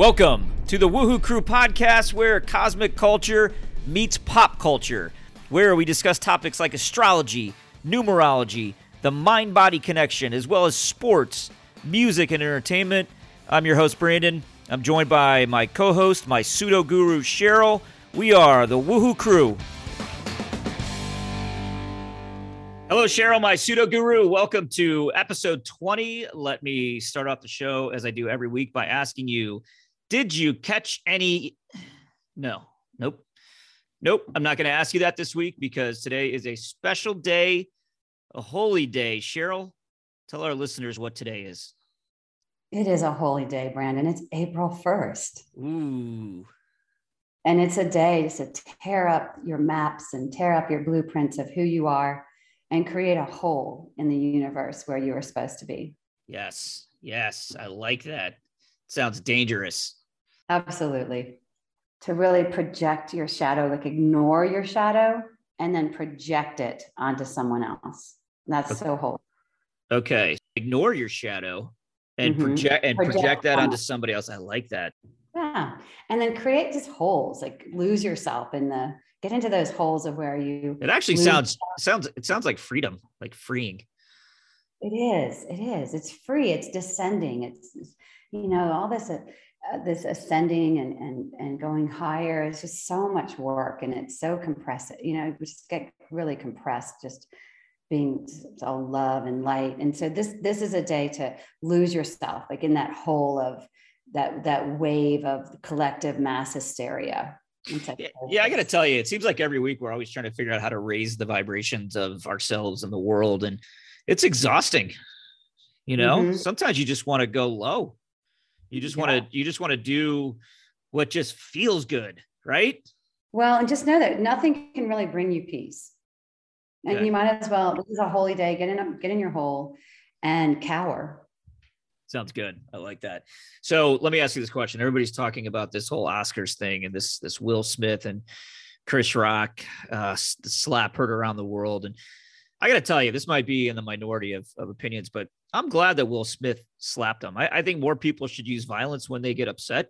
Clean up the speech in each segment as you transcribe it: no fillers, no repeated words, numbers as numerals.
Welcome to the WooHoo Crew podcast, where cosmic culture meets pop culture, where we discuss topics like astrology, numerology, the mind-body connection, as well as sports, music, and entertainment. I'm your host, Brandon. I'm joined by my co-host, my pseudo-guru, Cheryl. We are the WooHoo Crew. Hello, Cheryl, my pseudo-guru. Welcome to episode 20. Let me start off the show, as I do every week, by asking you, did you catch any? Nope. I'm not going to ask you that this week because today is a special day, a holy day. Cheryl, tell our listeners what today is. It is a holy day, Brandon. It's April 1st. Ooh. And it's a day to tear up your maps and tear up your blueprints of who you are and create a hole in the universe where you are supposed to be. Yes. Yes. I like that. Sounds dangerous. Absolutely. To really project your shadow, like ignore your shadow and then project it onto someone else. That's okay. So holy. Okay. Ignore your shadow and project that onto somebody else. I like that. Yeah. And then create just holes, like lose yourself in the, get into those holes of where you. It actually sounds like freedom, like freeing. It is. It's free. It's descending. It's you know, all this, this ascending and going higher. It's just so much work and it's so compressive. You know, we just get really compressed, just being all love and light. And so this is a day to lose yourself, like in that hole of that wave of collective mass hysteria. Yeah, I got to tell you, it seems like every week we're always trying to figure out how to raise the vibrations of ourselves and the world. And it's exhausting. You know, sometimes you just want to go low. You just want to do what just feels good. Right. Well, and just know that nothing can really bring you peace. And you might as well, this is a holy day, get in your hole and cower. Sounds good. I like that. So let me ask you this question. Everybody's talking about this whole Oscars thing and this Will Smith and Chris Rock slap heard around the world. And I got to tell you, this might be in the minority of opinions, but I'm glad that Will Smith slapped him. I think more people should use violence when they get upset.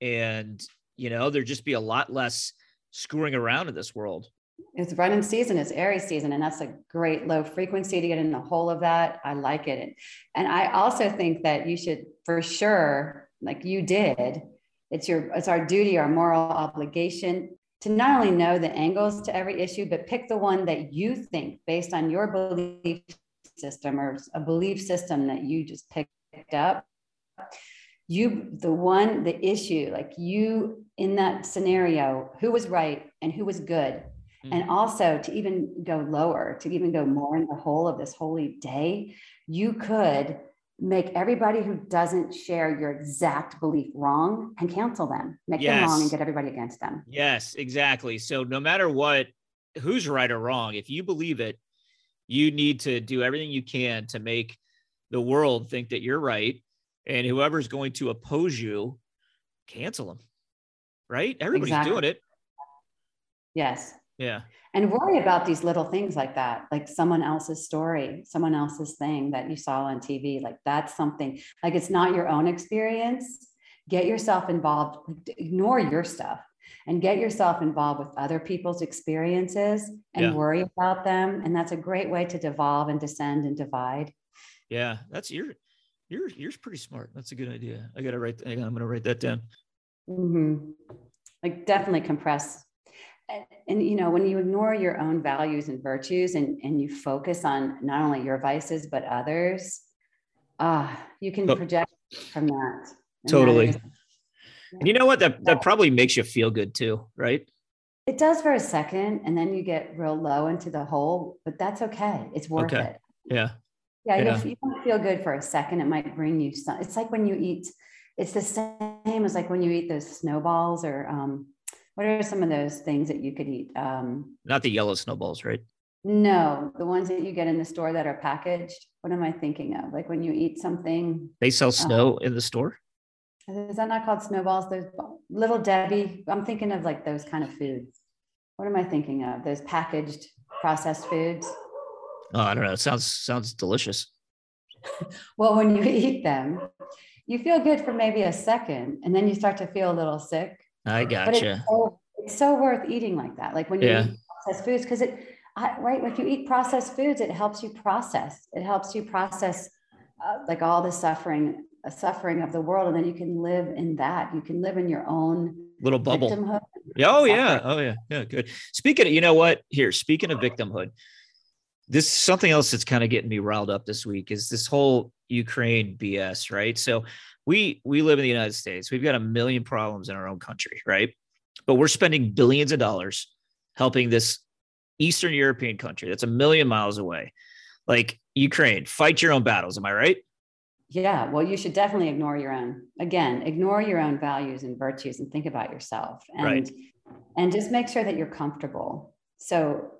And, you know, there'd just be a lot less screwing around in this world. It's running season, it's Aries season, and that's a great low frequency to get in the whole of that. I like it. And I also think that you should, for sure, like you did, it's our duty, our moral obligation to not only know the angles to every issue, but pick the one that you think based on your belief system or a belief system that you just picked up. The issue, like you in that scenario, who was right and who was good. And also to even go lower, to even go more in the whole of this holy day, you could make everybody who doesn't share your exact belief wrong and cancel them, make them wrong and get everybody against them. Yes, exactly. So no matter what, who's right or wrong, if you believe it, you need to do everything you can to make the world think that you're right. And whoever's going to oppose you, cancel them, right? Everybody's doing it. Yes. Yeah. And worry about these little things like that, like someone else's story, someone else's thing that you saw on TV. Like that's something, like it's not your own experience. Get yourself involved, ignore your stuff and get yourself involved with other people's experiences and worry about them. And that's a great way to devolve and descend and divide. Yeah. That's you're pretty smart. That's a good idea. I'm going to write that down. Like definitely compress. And, you know, when you ignore your own values and virtues and you focus on not only your vices, but others, you can project from that. Totally. And you know what? That probably makes you feel good too, right? It does for a second. And then you get real low into the hole, but that's okay. It's worth it. Yeah. Yeah. You don't feel good for a second. It might bring you some, it's like when you eat, it's the same as like when you eat those snowballs or, what are some of those things that you could eat? Not the yellow snowballs, right? No, the ones that you get in the store that are packaged. What am I thinking of? Like when you eat something. They sell snow in the store? Is that not called snowballs? Those Little Debbie. I'm thinking of like those kind of foods. What am I thinking of? Those packaged processed foods? Oh, I don't know. It sounds delicious. Well, when you eat them, you feel good for maybe a second, and then you start to feel a little sick. I gotcha. But it's so worth eating like that. Like when you eat processed foods, because if you eat processed foods, it helps you process. It helps you process like all the suffering of the world, and then you can live in that. You can live in your own little bubble. Victimhood. Oh yeah. Oh yeah. Yeah. Good. Speaking of, you know what? Here, speaking of victimhood, this is something else that's kind of getting me riled up this week is this whole Ukraine BS, right? So we live in the United States. We've got a million problems in our own country, right? But we're spending billions of dollars helping this Eastern European country that's a million miles away. Like Ukraine, fight your own battles. Am I right? Yeah, well, you should definitely ignore your own values and virtues and think about yourself and just make sure that you're comfortable. So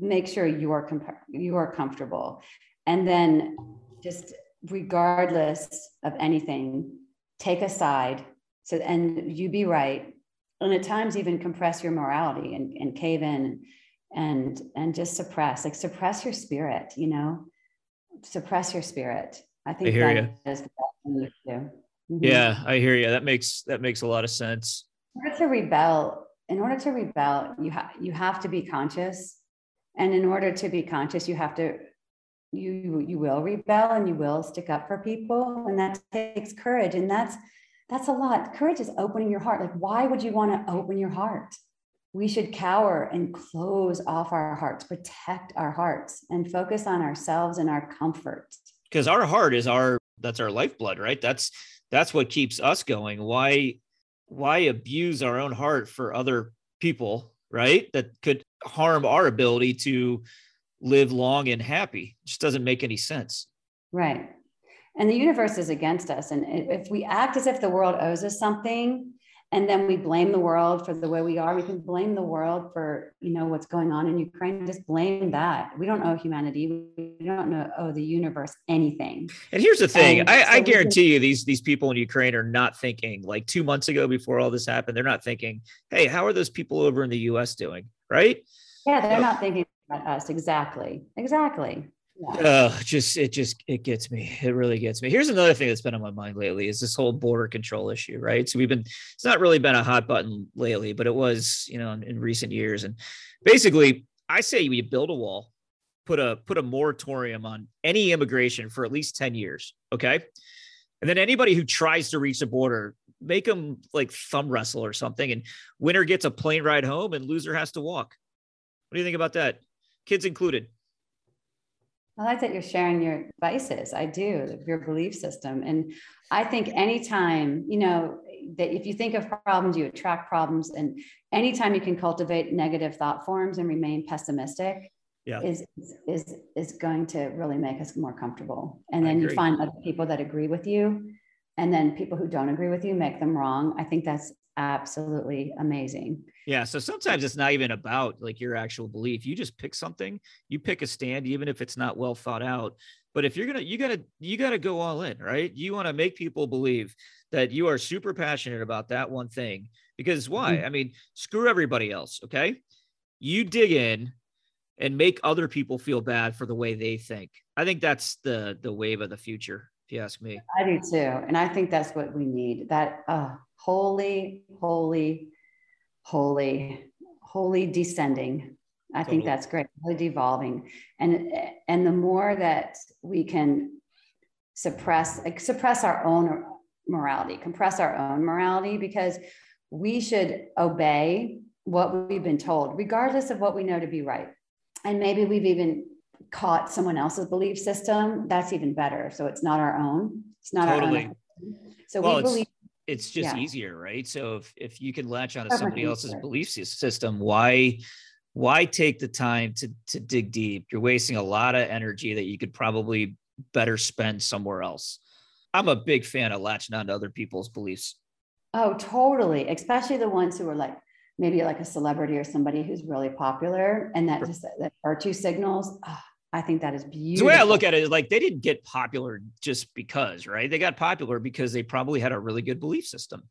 make sure you are comfortable. And then just regardless of anything, take a side and you be right. And at times even compress your morality and cave in and just suppress your spirit, suppress your spirit. I think I hear you. Is the thing to do. Yeah, I hear you. That makes a lot of sense. In order to rebel, you have to be conscious, and in order to be conscious, you will rebel and you will stick up for people, and that takes courage, and that's a lot. Courage is opening your heart. Like, why would you want to open your heart? We should cower and close off our hearts, protect our hearts, and focus on ourselves and our comfort. Because our heart is that's our lifeblood, right? That's what keeps us going. Why abuse our own heart for other people, right? That could harm our ability to live long and happy. It just doesn't make any sense. Right. And the universe is against us. And if we act as if the world owes us something, and then we blame the world for the way we are, we can blame the world for, what's going on in Ukraine. Just blame that. We don't owe humanity. We don't owe the universe anything. And here's the thing. I guarantee you these people in Ukraine are not thinking, like 2 months ago before all this happened, they're not thinking, hey, how are those people over in the U.S. doing? Right? Yeah, they're not thinking about us. Exactly. Yeah. It gets me. It really gets me. Here's another thing that's been on my mind lately is this whole border control issue, right? So it's not really been a hot button lately, but it was, in recent years. And basically I say we build a wall, put a moratorium on any immigration for at least 10 years. Okay. And then anybody who tries to reach the border, make them like thumb wrestle or something. And winner gets a plane ride home and loser has to walk. What do you think about that? Kids included. I like that you're sharing your vices. I do, your belief system. And I think anytime, that if you think of problems, you attract problems. And anytime you can cultivate negative thought forms and remain pessimistic is going to really make us more comfortable. And then you find other people that agree with you. And then people who don't agree with you, make them wrong. I think that's absolutely amazing. Yeah. So sometimes it's not even about like your actual belief. You just pick something, you pick a stand, even if it's not well thought out, but if you gotta go all in, right? You want to make people believe that you are super passionate about that one thing, because why? Mm-hmm. I mean, screw everybody else. Okay. You dig in and make other people feel bad for the way they think. I think that's the wave of the future, if you ask me. I do too. And I think that's what we need. That, holy descending. I think that's great. Holy devolving. And the more that we can suppress our own morality, compress our own morality, because we should obey what we've been told, regardless of what we know to be right. And maybe we've even caught someone else's belief system. That's even better. So it's not our own. It's not our own. So we believe. It's just easier, right? So if you can latch onto somebody else's belief system, why take the time to dig deep? You're wasting a lot of energy that you could probably better spend somewhere else. I'm a big fan of latching onto other people's beliefs. Oh, totally. Especially the ones who are like, maybe like a celebrity or somebody who's really popular. And that just, that virtue signals, I think that is beautiful. The way I look at it is like they didn't get popular just because, right? They got popular because they probably had a really good belief system.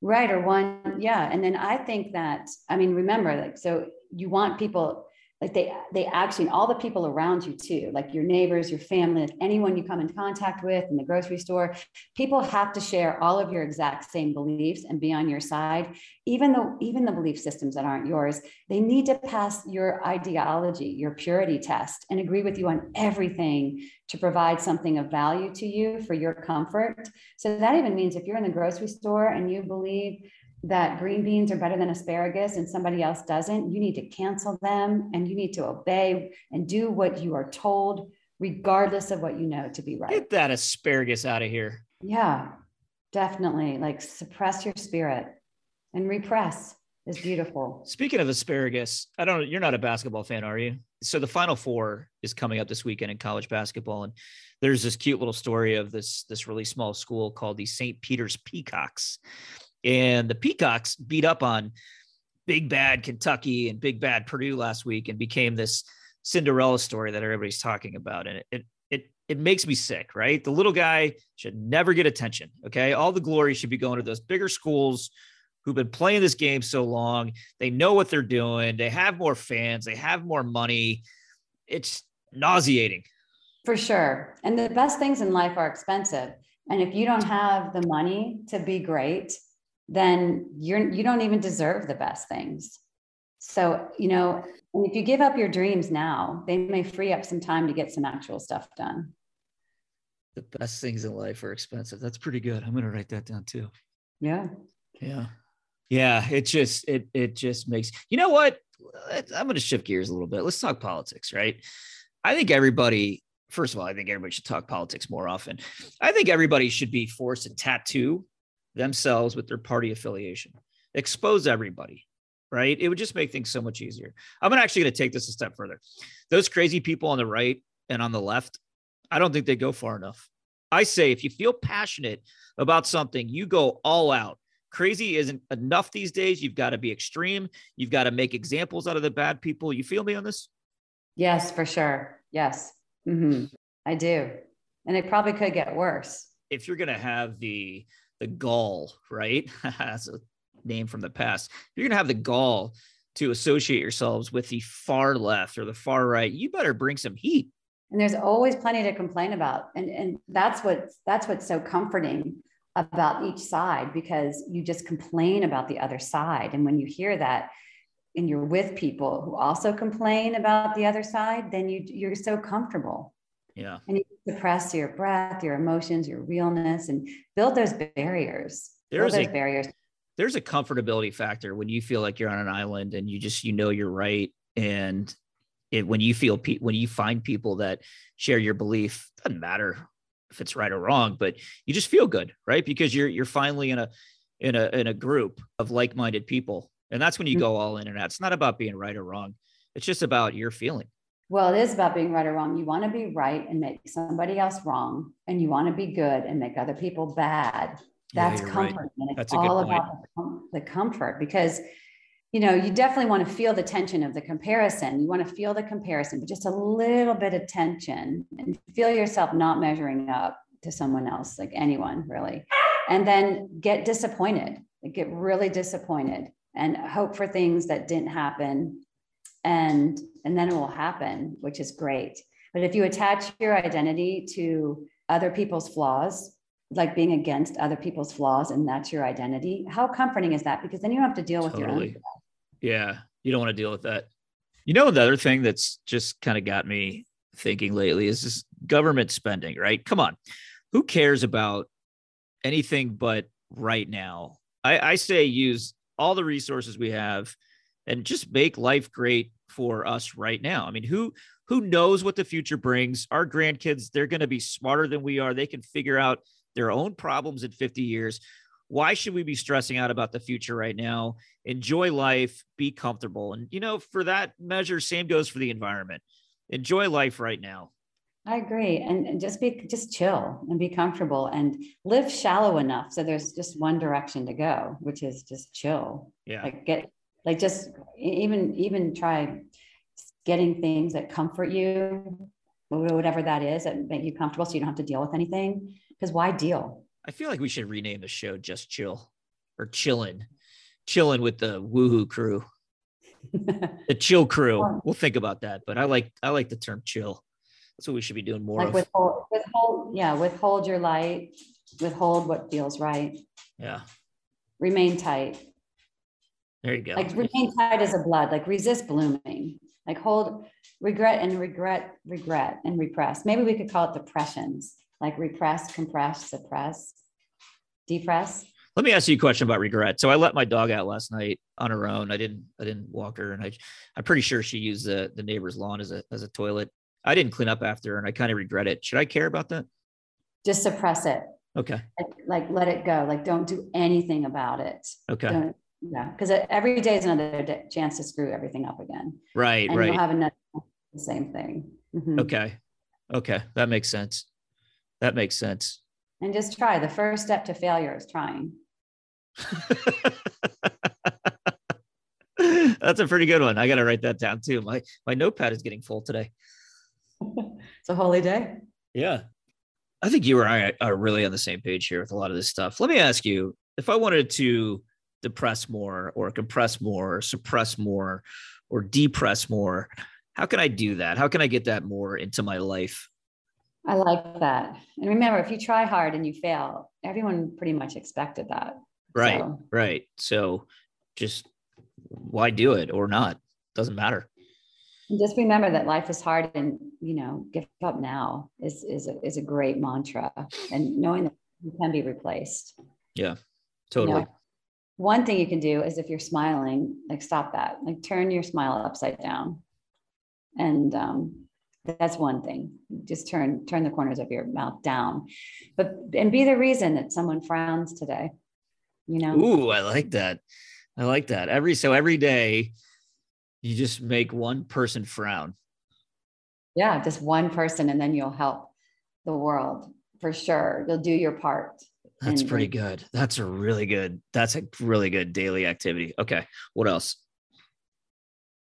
Right. Or one. Yeah. And then I think that, remember, like, so you want people, like they actually, and all the people around you too, like your neighbors, your family, anyone you come in contact with in the grocery store, people have to share all of your exact same beliefs and be on your side. Even the belief systems that aren't yours, they need to pass your ideology, your purity test, and agree with you on everything to provide something of value to you for your comfort. So that even means if you're in the grocery store and you believe that green beans are better than asparagus and somebody else doesn't, you need to cancel them and you need to obey and do what you are told, regardless of what you know to be right. Get that asparagus out of here. Yeah, definitely. Like suppress your spirit and repress is beautiful. Speaking of asparagus, you're not a basketball fan, are you? So the Final Four is coming up this weekend in college basketball. And there's this cute little story of this really small school called the St. Peter's Peacocks. And the Peacocks beat up on big bad Kentucky and big bad Purdue last week and became this Cinderella story that everybody's talking about. And it makes me sick, right? The little guy should never get attention, okay? All the glory should be going to those bigger schools who've been playing this game so long. They know what they're doing. They have more fans. They have more money. It's nauseating. For sure. And the best things in life are expensive. And if you don't have the money to be great, then you don't even deserve the best things. So, if you give up your dreams now, they may free up some time to get some actual stuff done. The best things in life are expensive. That's pretty good. I'm going to write that down too. Yeah. Yeah. Yeah. It just makes, you know what? I'm going to shift gears a little bit. Let's talk politics, right? I think everybody should talk politics more often. I think everybody should be forced to tattoo themselves with their party affiliation. Expose everybody, right? It would just make things so much easier. I'm actually going to take this a step further. Those crazy people on the right and on the left, I don't think they go far enough. I say, if you feel passionate about something, you go all out. Crazy isn't enough these days. You've got to be extreme. You've got to make examples out of the bad people. You feel me on this? Yes, for sure. Yes. Mm-hmm. I do. And it probably could get worse. If you're going to have the gall, right? That's a name from the past. You're going to have the gall to associate yourselves with the far left or the far right. You better bring some heat. And there's always plenty to complain about. And that's what's so comforting about each side, because you just complain about the other side. And when you hear that and you're with people who also complain about the other side, then you're so comfortable. Yeah. And you suppress your breath, your emotions, your realness, and build those barriers. There's a comfortability factor when you feel like you're on an island and you just, you're right. And when you find people that share your belief, doesn't matter if it's right or wrong, but you just feel good, right? Because you're finally in a group of like-minded people. And that's when you go all in and out. It's not about being right or wrong. It's just about your feeling. Well, it is about being right or wrong. You want to be right and make somebody else wrong, and you want to be good and make other people bad. That's comfort. Right. And it's all about the comfort, because, you definitely want to feel the tension of the comparison. You want to feel the comparison, but just a little bit of tension and feel yourself not measuring up to someone else, like anyone really. And then get disappointed, get really disappointed and hope for things that didn't happen. And then it will happen, which is great. But if you attach your identity to other people's flaws, like being against other people's flaws, and that's your identity, how comforting is that? Because then you don't have to deal with your own. Yeah. You don't want to deal with that. The other thing that's just kind of got me thinking lately is this government spending, right? Come on. Who cares about anything but right now? I say use all the resources we have and just make life great for us right now. I mean, who knows what the future brings? Our grandkids, they're going to be smarter than we are. They can figure out their own problems in 50 years. Why should we be stressing out about the future right now? Enjoy life, be comfortable. And, for that measure, same goes for the environment. Enjoy life right now. I agree. And just chill and be comfortable and live shallow enough. So there's just one direction to go, which is just chill. Yeah. Even try getting things that comfort you, whatever that is, that make you comfortable so you don't have to deal with anything. Because why deal? I feel like we should rename the show Just Chill or Chillin' with the WooHoo Crew. The chill crew. We'll think about that. But I like the term chill. That's what we should be doing more. Like of. Withhold your light. Withhold what feels right. Yeah. Remain tight. There you go. Like remain tight as a blood. Like resist blooming. Like hold regret and repress. Maybe we could call it depressions. Like repress, compress, suppress, depress. Let me ask you a question about regret. So I let my dog out last night on her own. I didn't walk her, and I'm pretty sure she used the neighbor's lawn as a toilet. I didn't clean up after her, and I kind of regret it. Should I care about that? Just suppress it. Okay. Like let it go. Like don't do anything about it. Okay. Yeah, because every day is another chance to screw everything up again. Right, and right. You'll have another same thing. Mm-hmm. Okay, that makes sense. And just try. The first step to failure is trying. That's a pretty good one. I got to write that down too. My notepad is getting full today. It's a holy day. Yeah. I think you and I are really on the same page here with a lot of this stuff. Let me ask you, if I wanted to depress more or compress more, or suppress more or depress more, how can I do that? How can I get that more into my life? I like that. And remember, if you try hard and you fail, everyone pretty much expected that. Right. So. Right. So just why do it or not? Doesn't matter. And just remember that life is hard, and, give up now is a great mantra, and knowing that you can be replaced. Yeah, totally. One thing you can do is if you're smiling, like stop that, like turn your smile upside down. And, that's one thing. Just turn the corners of your mouth down, and be the reason that someone frowns today. Ooh, I like that. Every day you just make one person frown. Yeah. Just one person. And then you'll help the world for sure. You'll do your part. That's pretty good. That's a really good daily activity. Okay. What else?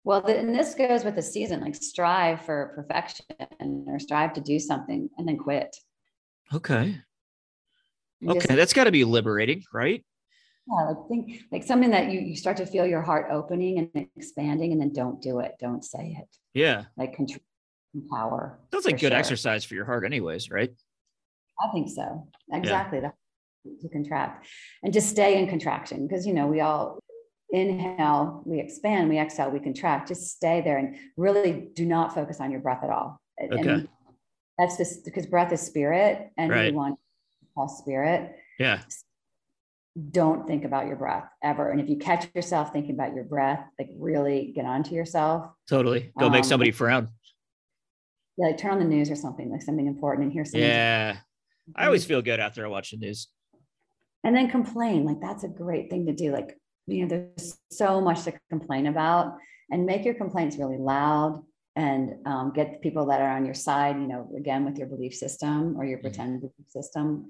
Well, and this goes with the season, like strive for perfection or strive to do something and then quit. Okay. That's got to be liberating, right? Yeah, like think like something that you start to feel your heart opening and expanding, and then don't do it. Don't say it. Yeah. Like control and power. That's like good exercise for your heart anyways, right? I think so. Exactly. Yeah. To contract and just stay in contraction because, we all... Inhale, we expand, we exhale, we contract, just stay there and really do not focus on your breath at all. Okay. And that's just because breath is spirit and we want to call spirit. Yeah. Don't think about your breath ever. And if you catch yourself thinking about your breath, like really get onto yourself. Totally. Go make somebody frown. Yeah. Like turn on the news or something, like something important and hear something. Yeah. I always feel good after I watch the news. And then complain. Like that's a great thing to do. Like, there's so much to complain about, and make your complaints really loud and get people that are on your side, again, with your belief system or your pretend belief system.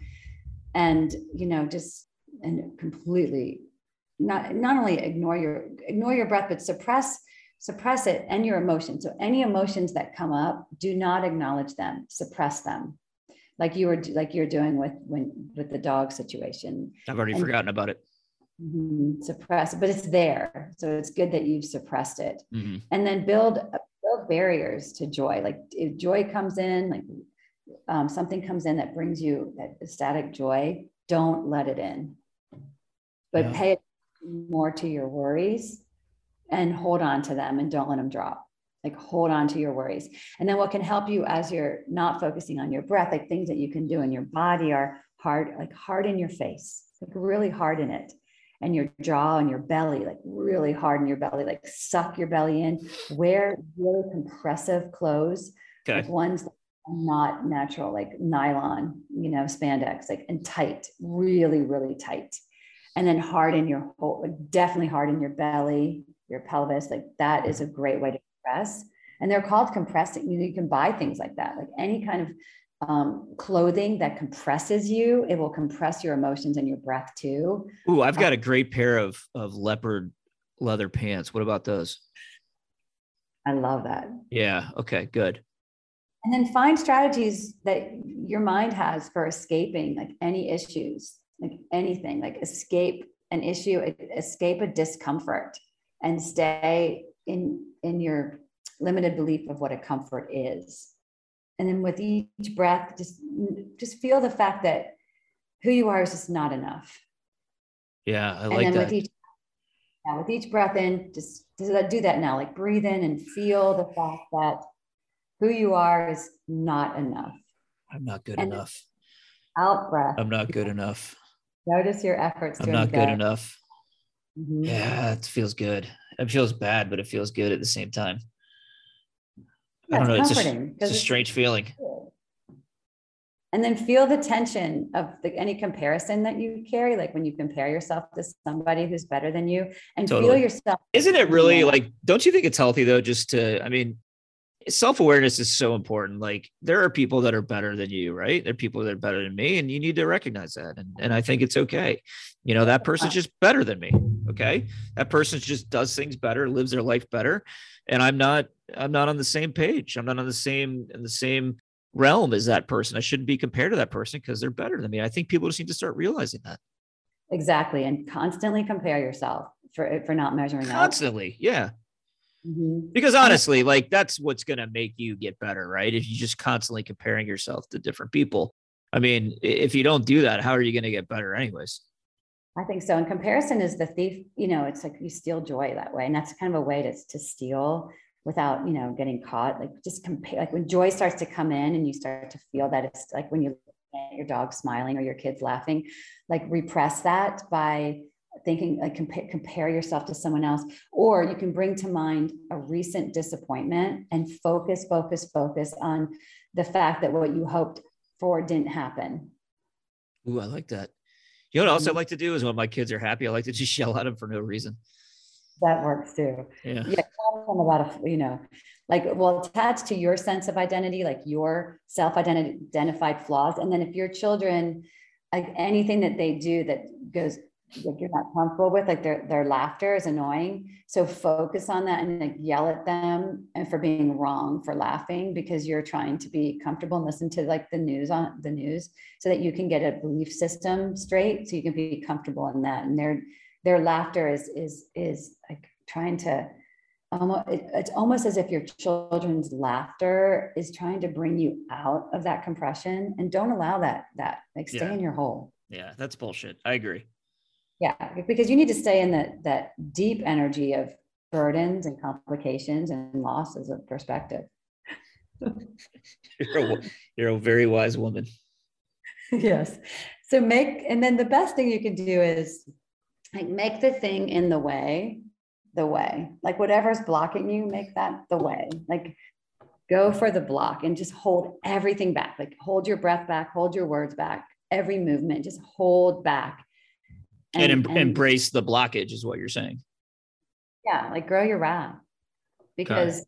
And, and completely not only ignore your breath, but suppress it and your emotions. So any emotions that come up, do not acknowledge them, suppress them. Like you're doing with the dog situation. I've already forgotten about it. Mm-hmm. Suppress, but it's there, so it's good that you've suppressed it. Mm-hmm. And then build barriers to joy. Like if joy comes in, something comes in that brings you that ecstatic joy, don't let it in, but pay more to your worries and hold on to them and don't let them drop. Like hold on to your worries. And then what can help you as you're not focusing on your breath, like things that you can do in your body are hard, like harden your face, like really harden it. And your jaw and your belly, like really harden your belly, like suck your belly in, wear really compressive clothes, like ones that are not natural, like nylon, spandex, like, and tight, really, really tight. And then harden your whole, like definitely harden your belly, your pelvis, like that is a great way to compress. And they're called compressing. You can buy things like that, like any kind of clothing that compresses you, it will compress your emotions and your breath too. Ooh, I've got a great pair of leopard leather pants. What about those? I love that. Yeah. Okay, good. And then find strategies that your mind has for escaping, like any issues, like anything, like escape an issue, escape a discomfort and stay in your limited belief of what a comfort is. And then with each breath, just feel the fact that who you are is just not enough. Yeah, I like that. With each breath in, just do that now, like breathe in and feel the fact that who you are is not enough. I'm not good enough. Out breath. I'm not good enough. Notice your efforts. I'm not good enough. Mm-hmm. Yeah, it feels good. It feels bad, but it feels good at the same time. Yeah, I don't know. It's a strange feeling. And then feel the tension of any comparison that you carry, like when you compare yourself to somebody who's better than you, and feel yourself. Isn't it really don't you think it's healthy though? Self-awareness is so important. Like there are people that are better than you, right? There are people that are better than me, and you need to recognize that. And I think it's okay. You know, that person's just better than me. Okay. That person just does things better, lives their life better. And I'm not on the same page. I'm not on the same realm as that person. I shouldn't be compared to that person because they're better than me. I think people just need to start realizing that. Exactly. And constantly compare yourself for not measuring up. Constantly. Yeah. Mm-hmm. Because honestly, like that's what's going to make you get better, right? If you're just constantly comparing yourself to different people. I mean, if you don't do that, how are you going to get better anyways? I think so. And comparison is the thief. You know, it's like you steal joy that way. And that's kind of a way to steal without, you know, getting caught. Like just compare, like when joy starts to come in and you start to feel that, it's like when you look at your dog smiling or your kids laughing, like repress that by thinking, like compare yourself to someone else. Or you can bring to mind a recent disappointment and focus on the fact that what you hoped for didn't happen. Ooh, I like that. You know what else I like to do is when my kids are happy, I like to just yell at them for no reason. That works too. Yeah. Attach to your sense of identity, like your self-identified flaws. And then if your children, like anything that they do that goes, like you're not comfortable with, like their laughter is annoying. So focus on that and like yell at them and for being wrong for laughing because you're trying to be comfortable and listen to like the news so that you can get a belief system straight. So you can be comfortable in that. And their laughter is like trying to almost, it's almost as if your children's laughter is trying to bring you out of that compression, and don't allow that like stay in your hole. Yeah. That's bullshit. I agree. Yeah, because you need to stay in that deep energy of burdens and complications and losses of perspective. You're a very wise woman. Yes. So and then the best thing you can do is like make the thing in the way, like whatever's blocking you, make that the way, like go for the block and just hold everything back, like hold your breath back, hold your words back, every movement, just hold back. And embrace the blockage is what you're saying. Yeah. Like grow your wrath because,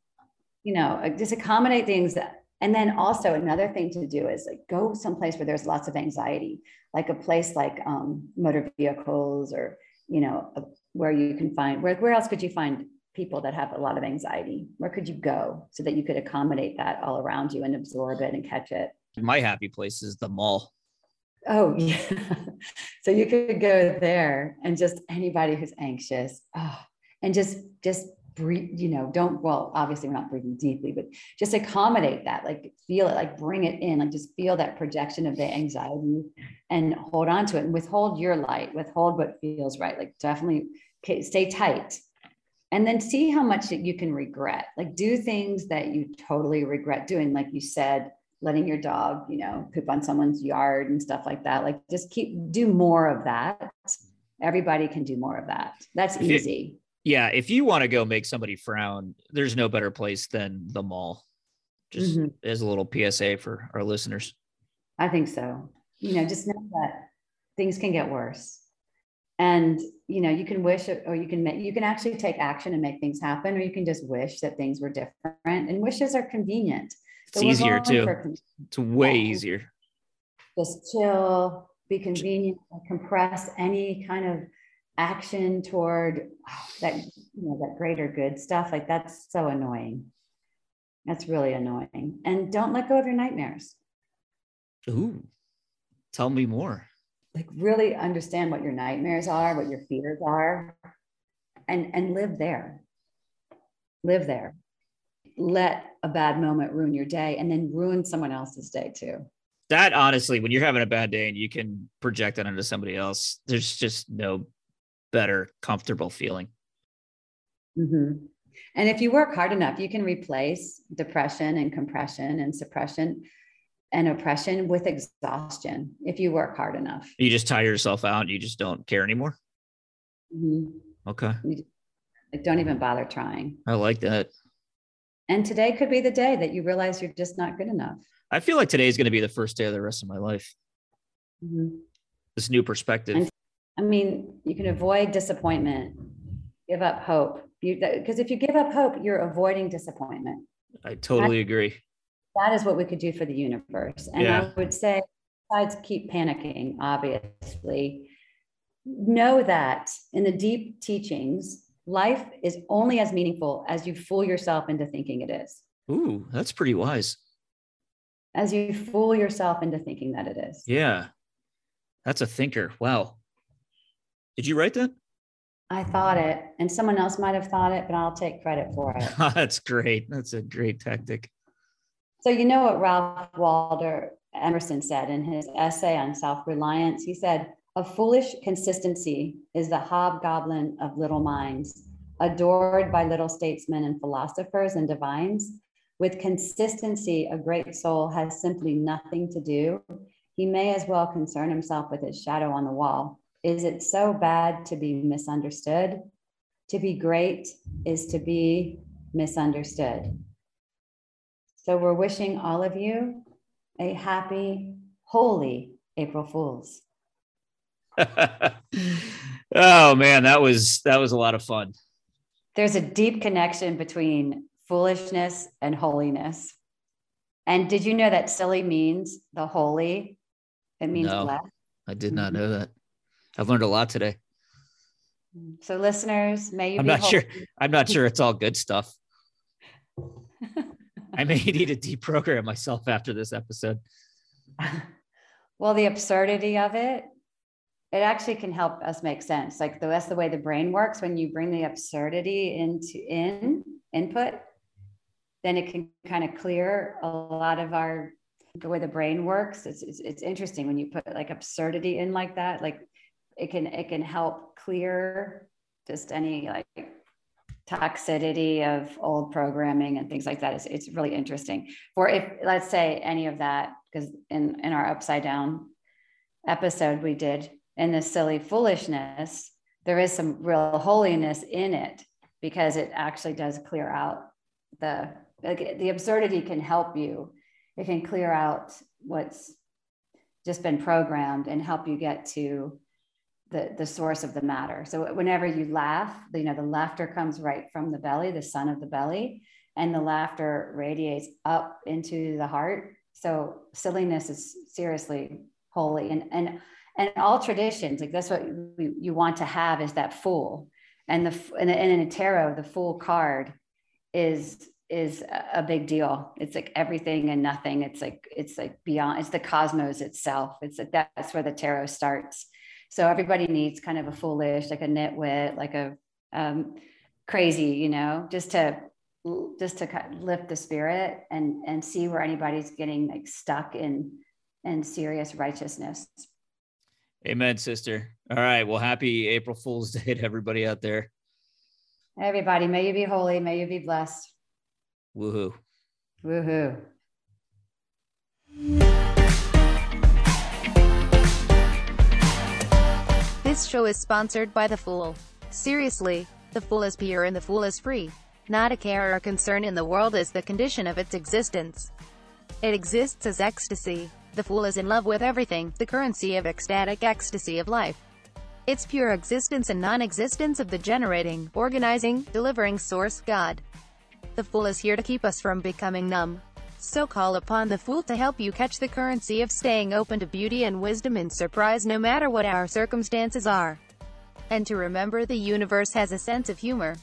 just accommodate things. And then also another thing to do is like go someplace where there's lots of anxiety, like a place like motor vehicles or, where you can find, where else could you find people that have a lot of anxiety? Where could you go so that you could accommodate that all around you and absorb it and catch it? My happy place is the mall. Oh, yeah. So you could go there and just anybody who's anxious and just breathe, obviously we're not breathing deeply, but just accommodate that, like feel it, like bring it in, like just feel that projection of the anxiety and hold on to it and withhold your light, withhold what feels right. Like definitely stay tight and then see how much that you can regret, like do things that you totally regret doing. Like you said, letting your dog, poop on someone's yard and stuff like that. Like just do more of that. Everybody can do more of that. That's easy. If you want to go make somebody frown, there's no better place than the mall. Just as a little PSA for our listeners. I think so. Just know that things can get worse and, you can wish or you can actually take action and make things happen, or you can just wish that things were different, and wishes are convenient. It's easier too. It's way easier. Just chill, be convenient, compress any kind of action toward that, that greater good stuff. Like that's so annoying. That's really annoying. And don't let go of your nightmares. Ooh, tell me more. Like really understand what your nightmares are, what your fears are, and live there. live there. Let a bad moment ruin your day and then ruin someone else's day too. That honestly, when you're having a bad day and you can project that onto somebody else, there's just no better comfortable feeling. Mm-hmm. And if you work hard enough, you can replace depression and compression and suppression and oppression with exhaustion. If you work hard enough, you just tire yourself out. You just don't care anymore. Mm-hmm. Okay. Don't even bother trying. I like that. And today could be the day that you realize you're just not good enough. I feel like today is going to be the first day of the rest of my life. Mm-hmm. This new perspective. And, I mean, you can avoid disappointment, give up hope. Because if you give up hope, you're avoiding disappointment. I totally agree. That is what we could do for the universe. And yeah. I would say, besides keep panicking, obviously, know that in the deep teachings, life is only as meaningful as you fool yourself into thinking it is. Ooh, that's pretty wise. As you fool yourself into thinking that it is. Yeah. That's a thinker. Wow. Did you write that? I thought it, and someone else might have thought it, but I'll take credit for it. That's great. That's a great tactic. So you know what Ralph Waldo Emerson said in his essay on self-reliance? He said, "A foolish consistency is the hobgoblin of little minds, adored by little statesmen and philosophers and divines. With consistency, a great soul has simply nothing to do. He may as well concern himself with his shadow on the wall. Is it so bad to be misunderstood? To be great is to be misunderstood." So we're wishing all of you a happy, holy April Fools. Oh man, that was a lot of fun. There's a deep connection between foolishness and holiness. And did you know that silly means the holy? It means blessed. I did not know that. I've learned a lot today. So listeners, may you I'm not sure it's all good stuff. I may need to deprogram myself after this episode. Well, the absurdity of it actually can help us make sense. Like that's the way the brain works. When you bring the absurdity into input, then it can kind of clear a lot of the way the brain works. It's interesting when you put like absurdity in like that, like it can help clear just any like toxicity of old programming and things like that. It's really interesting. For if let's say any of that, because in our upside down episode we did, in this silly foolishness, there is some real holiness in it because it actually does clear out the absurdity can help you. It can clear out what's just been programmed and help you get to the source of the matter. So whenever you laugh, the laughter comes right from the belly, the sun of the belly, and the laughter radiates up into the heart. So silliness is seriously holy. And all traditions, like that's what you want to have, is that fool. And in a tarot, the fool card is a big deal. It's like everything and nothing. It's like beyond, it's the cosmos itself. It's like that's where the tarot starts. So everybody needs kind of a foolish, like a nitwit, like a crazy, just to kind of lift the spirit and see where anybody's getting like stuck in serious righteousness. Amen, sister. All right. Well, happy April Fool's Day to everybody out there. Everybody, may you be holy. May you be blessed. Woohoo. Woohoo. This show is sponsored by The Fool. Seriously, the fool is pure and the fool is free. Not a care or concern in the world is the condition of its existence. It exists as ecstasy. The fool is in love with everything, the currency of ecstatic ecstasy of life. Its pure existence and non-existence of the generating, organizing, delivering source, God. The fool is here to keep us from becoming numb. So call upon the fool to help you catch the currency of staying open to beauty and wisdom and surprise no matter what our circumstances are. And to remember the universe has a sense of humor.